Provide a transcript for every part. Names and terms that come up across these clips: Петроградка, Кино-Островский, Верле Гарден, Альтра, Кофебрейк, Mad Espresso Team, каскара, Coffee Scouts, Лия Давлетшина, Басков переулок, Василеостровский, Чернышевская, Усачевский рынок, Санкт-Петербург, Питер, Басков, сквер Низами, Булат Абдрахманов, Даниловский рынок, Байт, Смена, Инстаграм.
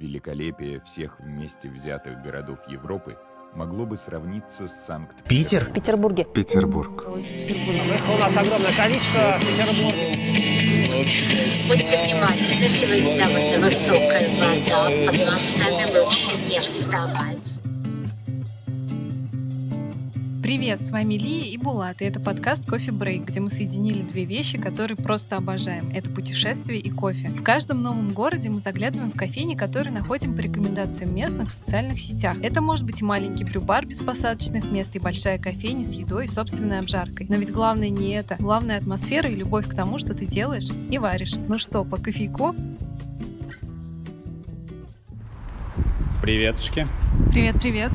Великолепие всех вместе взятых городов Европы могло бы сравниться с Санкт-Петербургом. Петербург. У нас огромное количество Петербургов. Будьте внимательны, сегодня довольно высокая вода, под мостами лучше не вставать. Привет, с вами Лия и Булат, и это подкаст «Кофебрейк», где мы соединили две вещи, которые просто обожаем. Это путешествие и кофе. В каждом новом городе мы заглядываем в кофейни, которые находим по рекомендациям местных в социальных сетях. Это может быть и маленький брю-бар без посадочных мест, и большая кофейня с едой и собственной обжаркой. Но ведь главное не это. Главное — атмосфера и любовь к тому, что ты делаешь и варишь. Ну что, по кофейку? Приветушки. Привет-привет.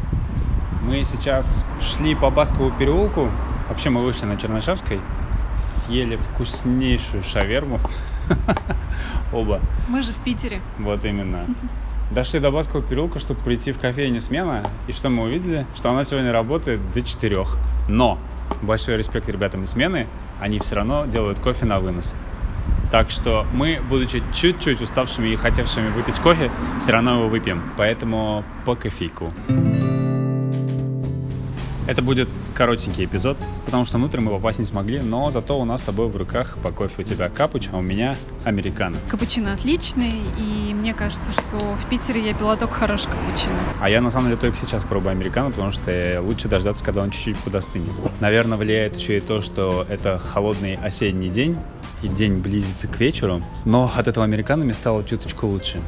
Мы сейчас шли по Баскову переулку. Вообще мы вышли на Чернышевской, съели вкуснейшую шаверму. Оба. Мы же в Питере. Вот именно. Дошли до Баскового переулка, чтобы прийти в кофейню «Смена». И что мы увидели? Что она сегодня работает до 4. Но большой респект ребятам из «Смены». Они все равно делают кофе на вынос. Так что мы, будучи чуть-чуть уставшими и хотевшими выпить кофе, все равно его выпьем. Поэтому по кофейку. Это будет коротенький эпизод, потому что внутрь мы попасть не смогли, но зато у нас с тобой в руках по кофе. У тебя капуч, а у меня американо. Капучино отличный, и мне кажется, что в Питере я пила только хороший капучино. А я на самом деле только сейчас пробую американо, потому что лучше дождаться, когда он чуть-чуть подостынет. Наверное, влияет еще и то, что это холодный осенний день, и день близится к вечеру, но от этого американо мне стало чуточку лучше.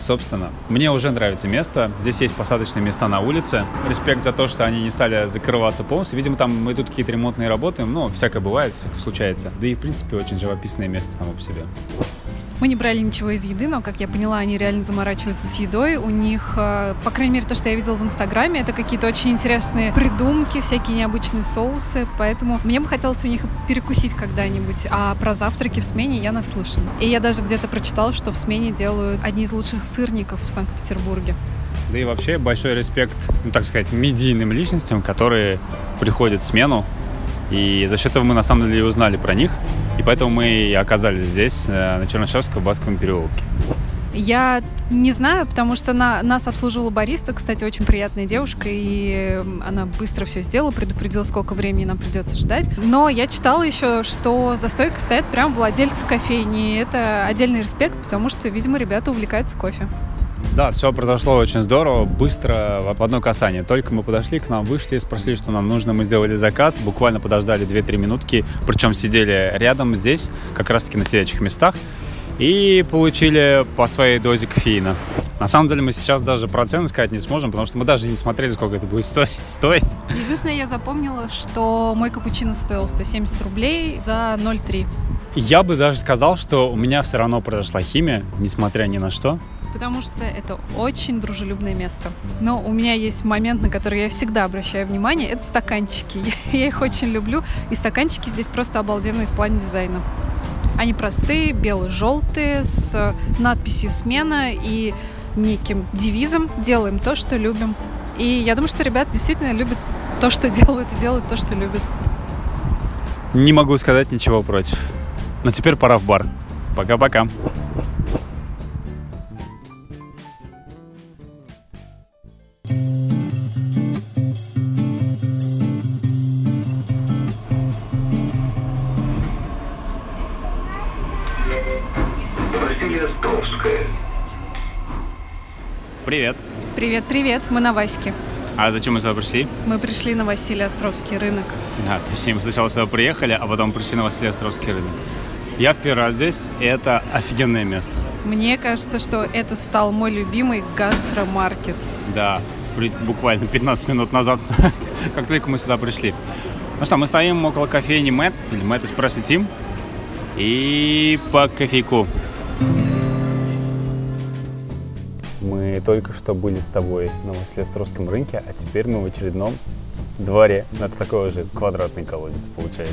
Собственно, мне уже нравится место. Здесь есть посадочные места на улице. Респект за то, что они не стали закрываться полностью. Видимо, там идут какие-то ремонтные работы. Но всякое бывает, всякое случается. Да и, в принципе, очень живописное место само по себе. Мы не брали ничего из еды, но, как я поняла, они реально заморачиваются с едой. У них, по крайней мере, то, что я видела в Инстаграме, это какие-то очень интересные придумки, всякие необычные соусы. Поэтому мне бы хотелось у них перекусить когда-нибудь. А про завтраки в «Смене» я наслышана. И я даже где-то прочитала, что в «Смене» делают одни из лучших сырников в Санкт-Петербурге. Да и вообще большой респект, ну, так сказать, медийным личностям, которые приходят в «Смену». И за счет этого мы, на самом деле, узнали про них. И поэтому мы и оказались здесь, на Чернышевском, в Басковом переулке. Я не знаю, потому что нас обслуживала бариста, кстати, очень приятная девушка, и она быстро все сделала, предупредила, сколько времени нам придется ждать. Но я читала еще, что за стойкой стоят прям владельцы кофейни. Это отдельный респект, потому что, видимо, ребята увлекаются кофе. Да, все произошло очень здорово, быстро, в одно касание. Только мы подошли, к нам вышли, спросили, что нам нужно, мы сделали заказ, буквально подождали 2-3 минутки, причем сидели рядом здесь, как раз-таки на сидячих местах, и получили по своей дозе кофеина. На самом деле мы сейчас даже про цену сказать не сможем, потому что мы даже не смотрели, сколько это будет стоить. Единственное, я запомнила, что мой капучино стоил 170 рублей за 0,3. Я бы даже сказал, что у меня все равно произошла химия, несмотря ни на что. Потому что это очень дружелюбное место. Но у меня есть момент, на который я всегда обращаю внимание. Это стаканчики. Я их очень люблю. И стаканчики здесь просто обалденные в плане дизайна. Они простые, белые-желтые, с надписью «Смена» и неким девизом «Делаем то, что любим». И я думаю, что ребята действительно любят то, что делают, и делают то, что любят. Не могу сказать ничего против. Но теперь пора в бар. Пока-пока. Привет. Привет. Мы на Ваське. А зачем мы сюда пришли? Мы пришли на Василеостровский рынок. Да, точнее, мы сначала сюда приехали, а потом пришли на Василеостровский рынок. Я в первый раз здесь, и это офигенное место. Мне кажется, что это стал мой любимый гастромаркет. Да, буквально 15 минут назад, как только мы сюда пришли. Ну что, мы стоим около кофейни Mad, или Mad Espresso Team, и по кофейку. Мы только что были с тобой на Василеостровском рынке, а теперь мы в очередном дворе. Ну, это такой уже квадратный колодец получается.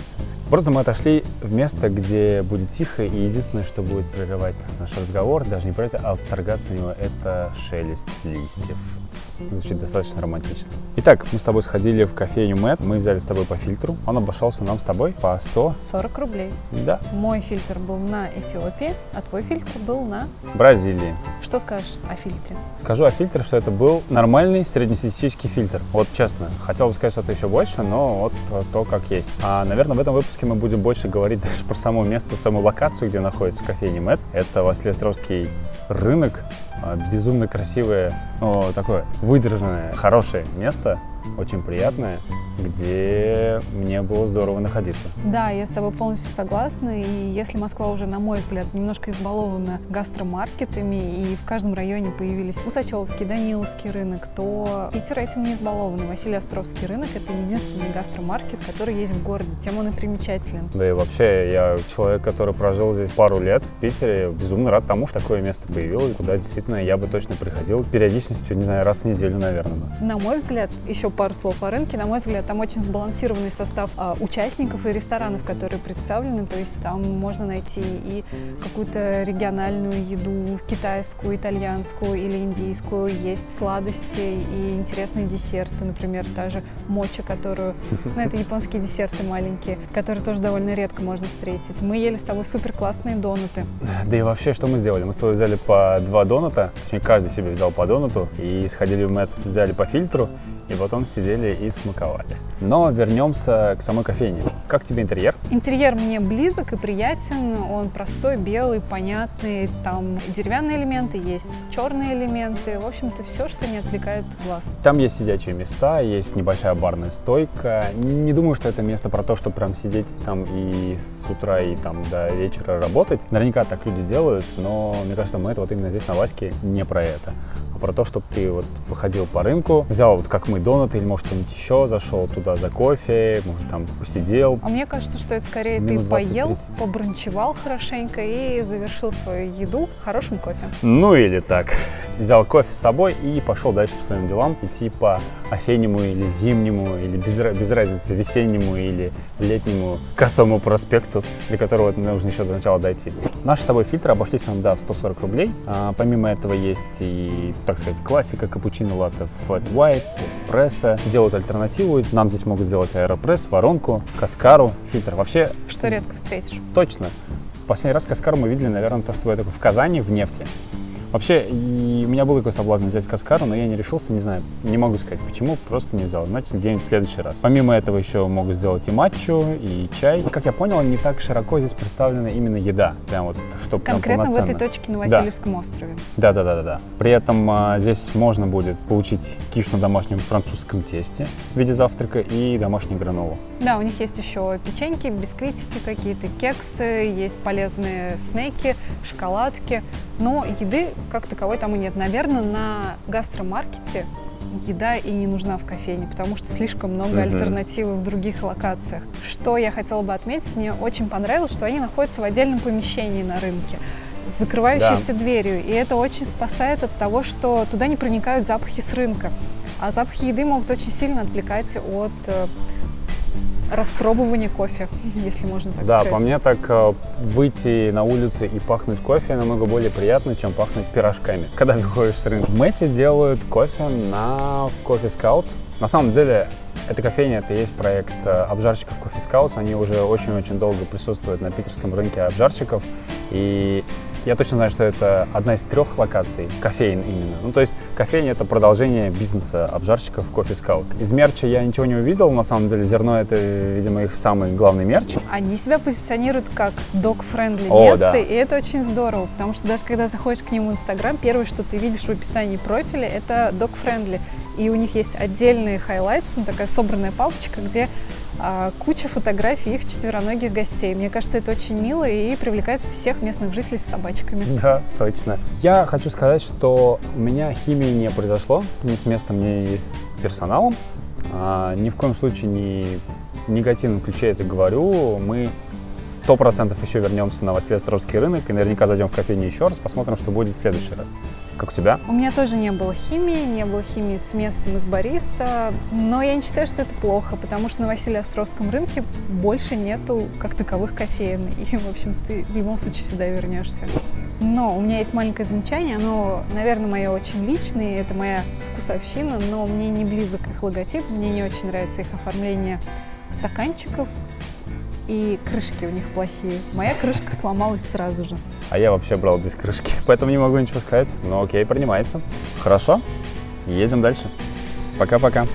Просто мы отошли в место, где будет тихо, и единственное, что будет прерывать наш разговор, даже не про это, а вторгаться в него, это шелест листьев. Звучит достаточно романтично. Итак, мы с тобой сходили в кофейню Mad. Мы взяли с тобой по фильтру. Он обошелся нам с тобой по 140 рублей. Да. Мой фильтр был на Эфиопии, а твой фильтр был на... Бразилии. Что скажешь о фильтре? Скажу о фильтре, что это был нормальный среднестатистический фильтр. Вот честно, хотел бы сказать что-то еще больше, но вот то, как есть. А, наверное, в этом выпуске мы будем больше говорить даже про само место, саму локацию, где находится кофейня Mad. Это Василеостровский рынок. Безумно красивое, ну, такое выдержанное, хорошее место, очень приятное, где мне было здорово находиться. Да, я с тобой полностью согласна. И если Москва уже, на мой взгляд, немножко избалована гастромаркетами, и в каждом районе появились Усачевский, Даниловский рынок, то Питер этим не избалован. Василеостровский рынок – это единственный гастромаркет, который есть в городе, тем он и примечателен. Да и вообще, я человек, который прожил здесь пару лет в Питере, безумно рад тому, что такое место появилось, куда действительно я бы точно приходил периодичностью, не знаю, раз в неделю, наверное. На мой взгляд, еще пару слов о рынке, на мой взгляд, там очень сбалансированный состав участников и ресторанов, которые представлены. То есть там можно найти и какую-то региональную еду, китайскую, итальянскую или индийскую. Есть сладости и интересные десерты. Например, та же моча, которую... Ну, это японские десерты маленькие, которые тоже довольно редко можно встретить. Мы ели с тобой супер классные донаты. Да и вообще, что мы сделали? Мы с тобой взяли по 2 доната. Точнее, каждый себе взял по донату. И сходили в Mad, взяли по фильтру. И потом сидели и смаковали. Но вернемся к самой кофейне. Как тебе интерьер? Интерьер мне близок и приятен. Он простой, белый, понятный. Там деревянные элементы есть, черные элементы. В общем-то, все, что не отвлекает глаз. Там есть сидячие места, есть небольшая барная стойка. Не думаю, что это место про то, что прям сидеть там и с утра, и там до вечера работать. Наверняка так люди делают, но мне кажется, мы это вот именно здесь на Ваське не про это. Про то, чтобы ты вот походил по рынку, взял вот как мы донаты, или может что-нибудь еще, зашел туда за кофе, может там посидел. А мне кажется, что это скорее ты поел, побранчевал хорошенько и завершил свою еду хорошим кофе. Ну или так. Взял кофе с собой и пошел дальше по своим делам. Идти по осеннему или зимнему, или без разницы, весеннему или летнему косому проспекту, до которого нужно еще до начала дойти. Наши с тобой фильтры обошлись нам, да, в 140 рублей. А помимо этого есть и, так сказать, классика, капучино, латте, флэт вайт, эспрессо. Делают альтернативу. Нам здесь могут сделать аэропресс, воронку, каскару, фильтр. Вообще... Что редко встретишь. Точно. Последний раз каскару мы видели, наверное, то, что в Казани, в Нефти. Вообще, и у меня был такой соблазн взять каскару, но я не решился, не знаю, не могу сказать почему, просто не взял. Значит, где-нибудь в следующий раз. Помимо этого еще могут сделать и матчу, и чай. Как я понял, не так широко здесь представлена именно еда. Прям вот, чтобы конкретно в этой точке на Васильевском, да, острове. Да. При этом здесь можно будет получить киш на домашнем французском тесте в виде завтрака и домашнюю гранолу. Да, у них есть еще печеньки, бисквитики какие-то, кексы, есть полезные снеки, шоколадки. Но еды как таковой там и нет. Наверное, на гастромаркете еда и не нужна в кофейне, потому что слишком много альтернативы в других локациях. Что я хотела бы отметить, мне очень понравилось, что они находятся в отдельном помещении на рынке, с закрывающейся дверью. И это очень спасает от того, что туда не проникают запахи с рынка. А запахи еды могут очень сильно отвлекать от... распробование кофе, если можно так сказать. Да, по мне так выйти на улицу и пахнуть кофе намного более приятно, чем пахнуть пирожками, когда выходишь с рынка. В Мэте делают кофе на Coffee Scouts. На самом деле, эта кофейня, это и есть проект обжарщиков Coffee Scouts. Они уже очень-очень долго присутствуют на питерском рынке обжарщиков. И я точно знаю, что это одна из 3 локаций, кофеин именно. Ну, то есть кофейня – это продолжение бизнеса обжарщиков Coffee Scout. Из мерча я ничего не увидел, на самом деле зерно – это, видимо, их самый главный мерч. Они себя позиционируют как dog-friendly место, да. И это очень здорово, потому что даже когда заходишь к ним в Инстаграм, первое, что ты видишь в описании профиля – это dog-friendly. И у них есть отдельные хайлайтс, такая собранная папочка, где куча фотографий их четвероногих гостей. Мне кажется, это очень мило и привлекает всех местных жителей с собачками. Да, точно. Я хочу сказать, что у меня химии не произошло ни с местом, ни с персоналом. Ни в коем случае не в негативном ключе это говорю. Мы 100% еще вернемся на Василеостровский рынок и наверняка зайдем в кофейню еще раз, посмотрим, что будет в следующий раз. Как у тебя? У меня тоже не было химии с местом, из бариста, но я не считаю, что это плохо, потому что на Василеостровском рынке больше нету как таковых кофеен, и, в общем, ты в любом случае сюда вернешься. Но у меня есть маленькое замечание, оно, наверное, мое очень личное, это моя вкусовщина, но мне не близок их логотип, мне не очень нравится их оформление стаканчиков, и крышки у них плохие. Моя крышка сломалась сразу же. А я вообще брал без крышки, поэтому не могу ничего сказать, но окей, принимается. Хорошо, едем дальше. Пока-пока.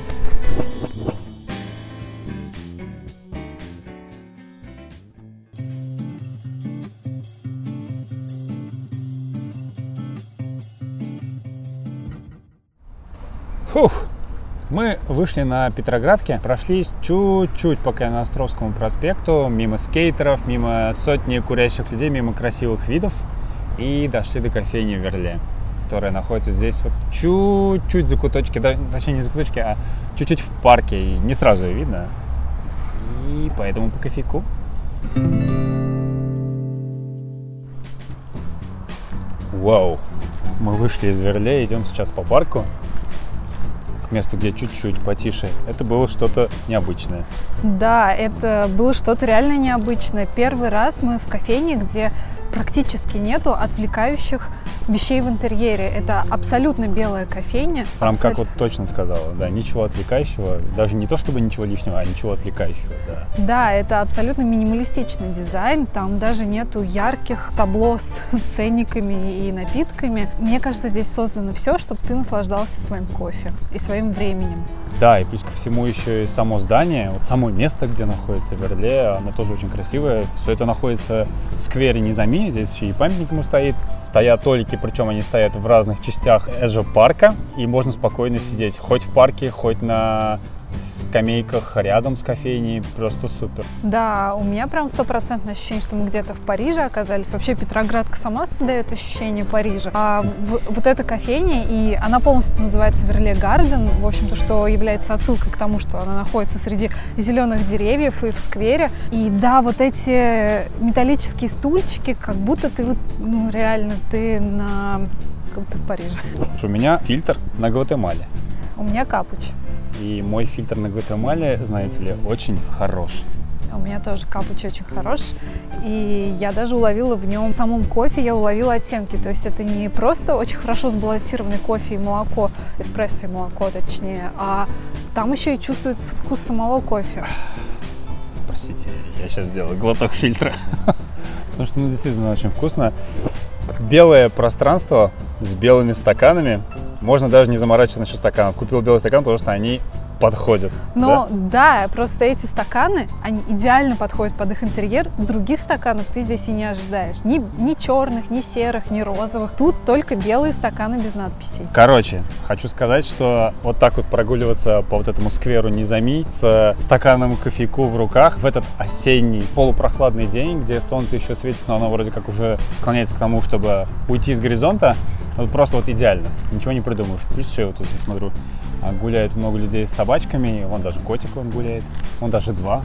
Фух, мы вышли на Петроградке, прошлись чуть-чуть по Кино-Островскому проспекту, мимо скейтеров, мимо сотни курящих людей, мимо красивых видов и дошли до кофейни Верле, которая находится здесь вот чуть-чуть за куточки, точнее не за куточки, а чуть-чуть в парке, и не сразу ее видно, и поэтому по кофейку. Вау, мы вышли из Верле, идем сейчас по парку. Место, где чуть-чуть потише. Это было что-то необычное. Да, это было что-то реально необычное. Первый раз мы в кофейне, где практически нету отвлекающих вещей в интерьере. Это абсолютно белая кофейня. Прям как вот точно сказала, да, ничего отвлекающего. Даже не то, чтобы ничего лишнего, а ничего отвлекающего, да. Да, это абсолютно минималистичный дизайн. Там даже нету ярких табло с ценниками и напитками. Мне кажется, здесь создано все, чтобы ты наслаждался своим кофе и своим временем. Да, и плюс ко всему еще и само здание, вот само место, где находится Верле, оно тоже очень красивое. Все это находится в сквере Низами, здесь еще и памятник ему стоит. Стоят столики, причем они стоят в разных частях этого парка, и можно спокойно сидеть хоть в парке, хоть на скамейках рядом с кофейней, просто супер. Да, у меня прям стопроцентное ощущение, что мы где-то в Париже оказались. Вообще Петроградка сама создает ощущение Парижа. А вот эта кофейня, и она полностью называется Верле Гарден, в общем-то, что является отсылкой к тому, что она находится среди зеленых деревьев и в сквере. И да, вот эти металлические стульчики, как будто ты вот, ну реально, ты на... как будто в Париже. У меня фильтр на Гватемале. У меня капуч. И мой фильтр на Гватемале, знаете ли, очень хорош. У меня тоже капучи очень хорош. И я даже уловила в нем, в самом кофе я уловила оттенки. То есть это не просто очень хорошо сбалансированный кофе и молоко, эспрессо и молоко точнее, а там еще и чувствуется вкус самого кофе. Простите, я сейчас сделаю глоток фильтра. Потому что, ну, действительно очень вкусно. Белое пространство с белыми стаканами. Можно даже не заморачиваться насчет стаканов. Купил белый стакан, потому что они подходят. Но да, просто эти стаканы, они идеально подходят под их интерьер. Других стаканов ты здесь и не ожидаешь. Ни черных, ни серых, ни розовых. Тут только белые стаканы без надписей. Короче, хочу сказать, что вот так вот прогуливаться по вот этому скверу Низами с стаканом кофейку в руках в этот осенний полупрохладный день, где солнце еще светит, но оно вроде как уже склоняется к тому, чтобы уйти с горизонта. Вот просто вот идеально, ничего не придумаешь. Плюс еще вот тут, я смотрю, гуляет много людей с собачками, вон даже котик он гуляет, вон даже два.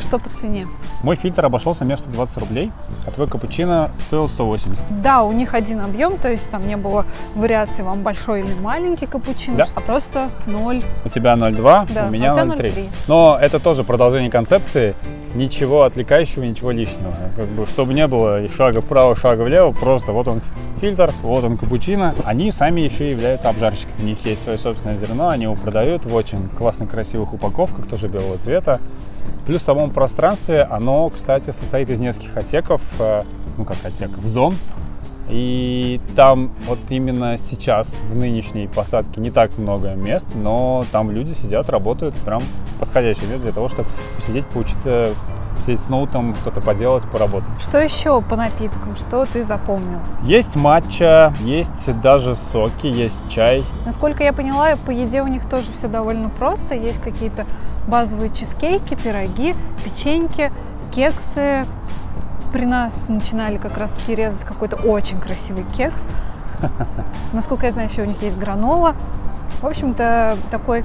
Что по цене? Мой фильтр обошелся мне в 120 рублей, а твой капучино стоил 180. Да, у них один объем, то есть там не было вариации, вам большой или маленький капучино, да. А просто 0. У тебя 0,2, да, у меня 0,3. Но это тоже продолжение концепции, ничего отвлекающего, ничего лишнего. Как бы, чтобы не было и шага вправо, шага влево, просто вот он фильтр, вот он капучино. Они сами еще являются обжарщиками, у них есть свое собственное зерно, они его продают в очень классных, красивых упаковках, тоже белого цвета. Плюс в самом пространстве оно, кстати, состоит из нескольких отсеков, ну как отсеков, зон. И там вот именно сейчас, в нынешней посадке, не так много мест, но там люди сидят, работают, прям подходящее место для того, чтобы посидеть, поучиться, сидеть с ноутом, что-то поделать, поработать. Что еще по напиткам, что ты запомнил? Есть матча, есть даже соки, есть чай. Насколько я поняла, по еде у них тоже все довольно просто. Есть какие-то базовые чизкейки, пироги, печеньки, кексы. При нас начинали как раз-таки резать какой-то очень красивый кекс. Насколько я знаю, еще у них есть гранола. В общем-то, такой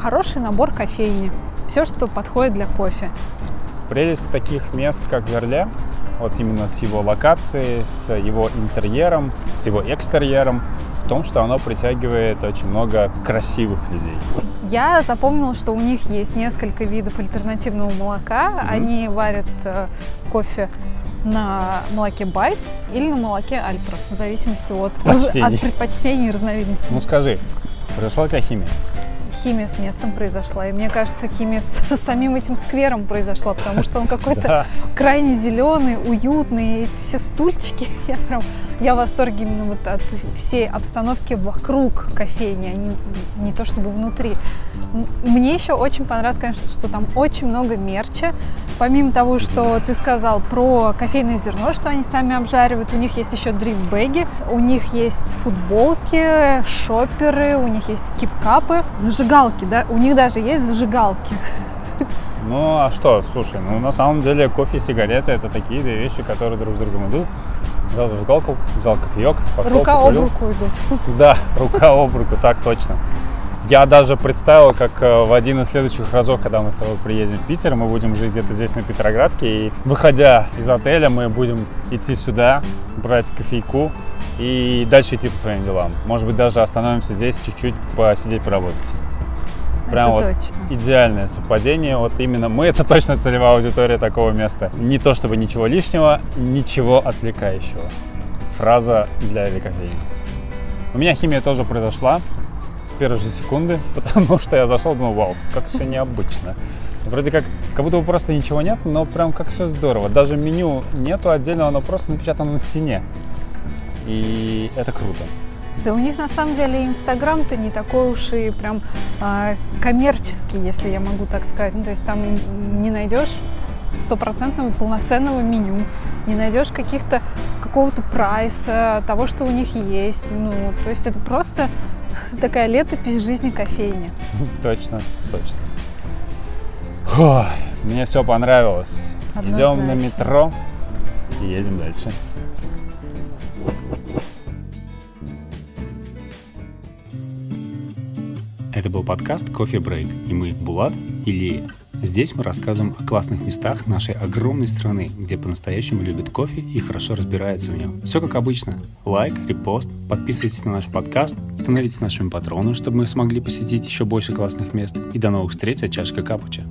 хороший набор кофейни. Все, что подходит для кофе. Прелесть таких мест, как Верле, вот именно с его локацией, с его интерьером, с его экстерьером, в том, что оно притягивает очень много красивых людей. Я запомнила, что у них есть несколько видов альтернативного молока. Они варят кофе на молоке Байт или на молоке Альтра, в зависимости от предпочтений и разновидностей. Ну скажи, произошла у тебя химия? Химия с местом произошла, и мне кажется, химия с самим этим сквером произошла, потому что он какой-то крайне зеленый, уютный, эти все стульчики, я в восторге именно вот от всей обстановки вокруг кофейни, а не то чтобы внутри. Мне еще очень понравилось, конечно, что там очень много мерча, помимо того, что ты сказал про кофейное зерно, что они сами обжаривают, у них есть еще дрипбэги, у них есть футболки, шопперы, у них есть кипкапы, зажигалки, да, у них даже есть зажигалки. Ну, а что, слушай, ну, на самом деле кофе и сигареты – это такие две вещи, которые друг с другом идут. Взял зажигалку, взял кофеек, пошел, рука покурил. Рука об руку идут. Да, рука об руку, так точно. Я даже представил, как в один из следующих разов, когда мы с тобой приедем в Питер, мы будем жить где-то здесь на Петроградке, и выходя из отеля, мы будем идти сюда, брать кофейку и дальше идти по своим делам. Может быть, даже остановимся здесь чуть-чуть посидеть, поработать. Прям это вот точно. Идеальное совпадение. Вот именно мы, это точно целевая аудитория такого места. Не то чтобы ничего лишнего, ничего отвлекающего. Фраза для этой кофейни. У меня химия тоже произошла с первой же секунды, потому что я зашел и думал, вау, как все необычно. Вроде как будто бы просто ничего нет, но прям как все здорово. Даже меню нету отдельного, оно просто напечатано на стене. И это круто. Да у них на самом деле Инстаграм-то не такой уж и прям коммерческий, если я могу так сказать. Ну, то есть там не найдешь стопроцентного полноценного меню, не найдешь какого-то прайса, того, что у них есть. Ну, то есть это просто такая летопись жизни кофейни. Точно, точно. Фух, мне все понравилось. Однозначно. Идем на метро и едем дальше. Это был подкаст «Кофебрейк», и мы, Булат и Лия. Здесь мы рассказываем о классных местах нашей огромной страны, где по-настоящему любят кофе и хорошо разбираются в нем. Все как обычно. Лайк, репост, подписывайтесь на наш подкаст, становитесь нашими патронами, чтобы мы смогли посетить еще больше классных мест. И до новых встреч от чашки капуча.